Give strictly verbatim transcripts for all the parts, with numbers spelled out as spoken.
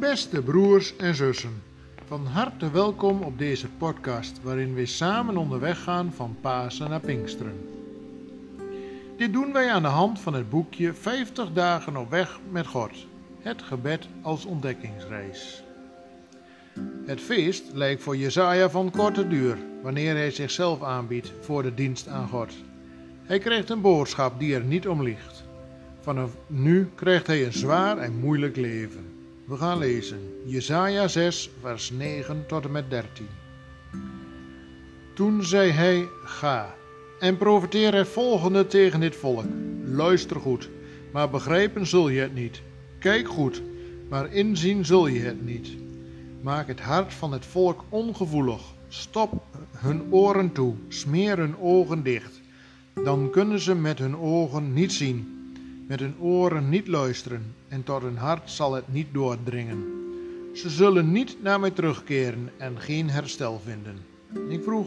Beste broers en zussen, van harte welkom op deze podcast waarin we samen onderweg gaan van Pasen naar Pinksteren. Dit doen wij aan de hand van het boekje vijftig dagen op weg met God, het gebed als ontdekkingsreis. Het feest lijkt voor Jesaja van korte duur, wanneer hij zichzelf aanbiedt voor de dienst aan God. Hij krijgt een boodschap die er niet om ligt. Vanaf nu krijgt hij een zwaar en moeilijk leven. We gaan lezen, Jesaja zes, vers negen tot en met dertien. Toen zei hij, ga, en profeteer het volgende tegen dit volk. Luister goed, maar begrijpen zul je het niet. Kijk goed, maar inzien zul je het niet. Maak het hart van het volk ongevoelig. Stop hun oren toe, smeer hun ogen dicht. Dan kunnen ze met hun ogen niet zien, met hun oren niet luisteren, en tot hun hart zal het niet doordringen. Ze zullen niet naar mij terugkeren en geen herstel vinden. Ik vroeg,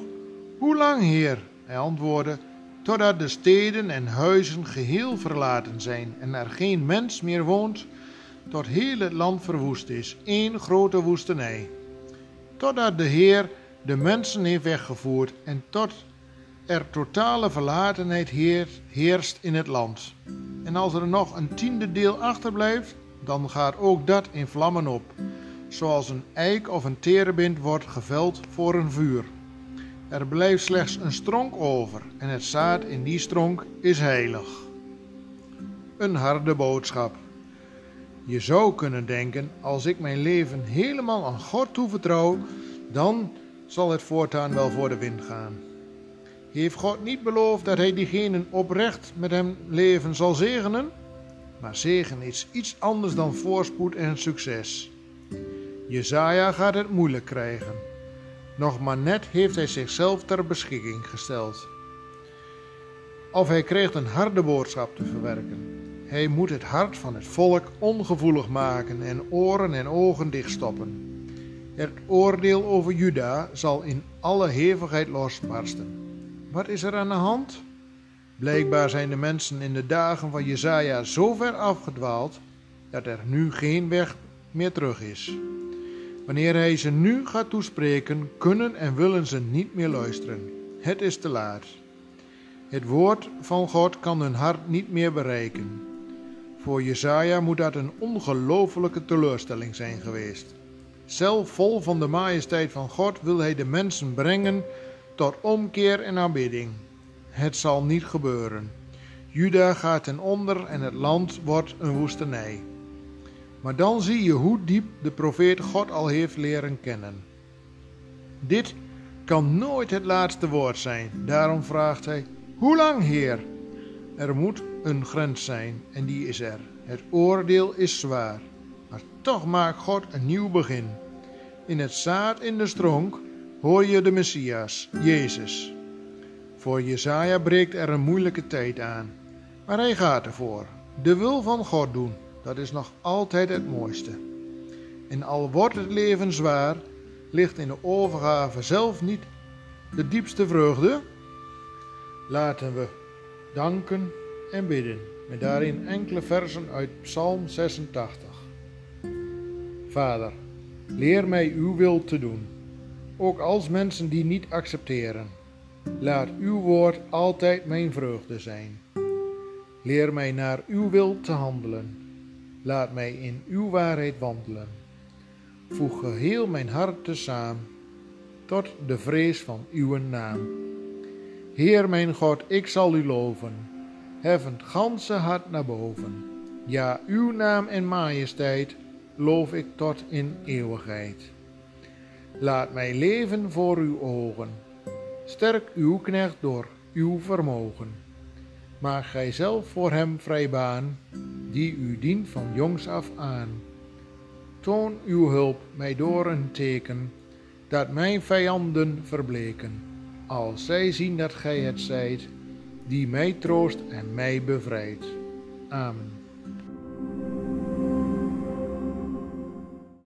hoe lang, Heer? Hij antwoordde, totdat de steden en huizen geheel verlaten zijn en er geen mens meer woont, tot heel het land verwoest is, één grote woestenij. Totdat de Heer de mensen heeft weggevoerd en tot er totale verlatenheid heerst in het land. En als er nog een tiende deel achterblijft, dan gaat ook dat in vlammen op. Zoals een eik of een terebint wordt geveld voor een vuur. Er blijft slechts een stronk over en het zaad in die stronk is heilig. Een harde boodschap. Je zou kunnen denken, als ik mijn leven helemaal aan God toevertrouw, dan zal het voortaan wel voor de wind gaan. Heeft God niet beloofd dat hij diegenen oprecht met hem leven zal zegenen? Maar zegen is iets anders dan voorspoed en succes. Jesaja gaat het moeilijk krijgen. Nog maar net heeft hij zichzelf ter beschikking gesteld. Of hij kreeg een harde boodschap te verwerken. Hij moet het hart van het volk ongevoelig maken en oren en ogen dichtstoppen. Het oordeel over Juda zal in alle hevigheid losbarsten. Wat is er aan de hand? Blijkbaar zijn de mensen in de dagen van Jesaja zo ver afgedwaald dat er nu geen weg meer terug is. Wanneer hij ze nu gaat toespreken, kunnen en willen ze niet meer luisteren. Het is te laat. Het woord van God kan hun hart niet meer bereiken. Voor Jesaja moet dat een ongelofelijke teleurstelling zijn geweest. Zelf vol van de majesteit van God wil hij de mensen brengen tot omkeer en aanbidding. Het zal niet gebeuren. Juda gaat ten onder en het land wordt een woestenij. Maar dan zie je hoe diep de profeet God al heeft leren kennen. Dit kan nooit het laatste woord zijn. Daarom vraagt hij, hoe lang, Heer? Er moet een grens zijn en die is er. Het oordeel is zwaar. Maar toch maakt God een nieuw begin. In het zaad in de stronk hoor je de Messias, Jezus. Voor Jesaja breekt er een moeilijke tijd aan. Maar hij gaat ervoor. De wil van God doen, dat is nog altijd het mooiste. En al wordt het leven zwaar, ligt in de overgave zelf niet de diepste vreugde. Laten we danken en bidden. Met daarin enkele versen uit Psalm zesentachtig. Vader, leer mij uw wil te doen, ook als mensen die niet accepteren. Laat uw woord altijd mijn vreugde zijn. Leer mij naar uw wil te handelen. Laat mij in uw waarheid wandelen. Voeg geheel mijn hart tezamen tot de vrees van uw naam. Heer mijn God, ik zal u loven, heffend ganse hart naar boven. Ja, uw naam en majesteit loof ik tot in eeuwigheid. Laat mij leven voor uw ogen. Sterk uw knecht door uw vermogen. Maak gij zelf voor hem vrij baan, die u dient van jongs af aan. Toon uw hulp mij door een teken, dat mijn vijanden verbleken. Als zij zien dat gij het zijt, die mij troost en mij bevrijdt. Amen.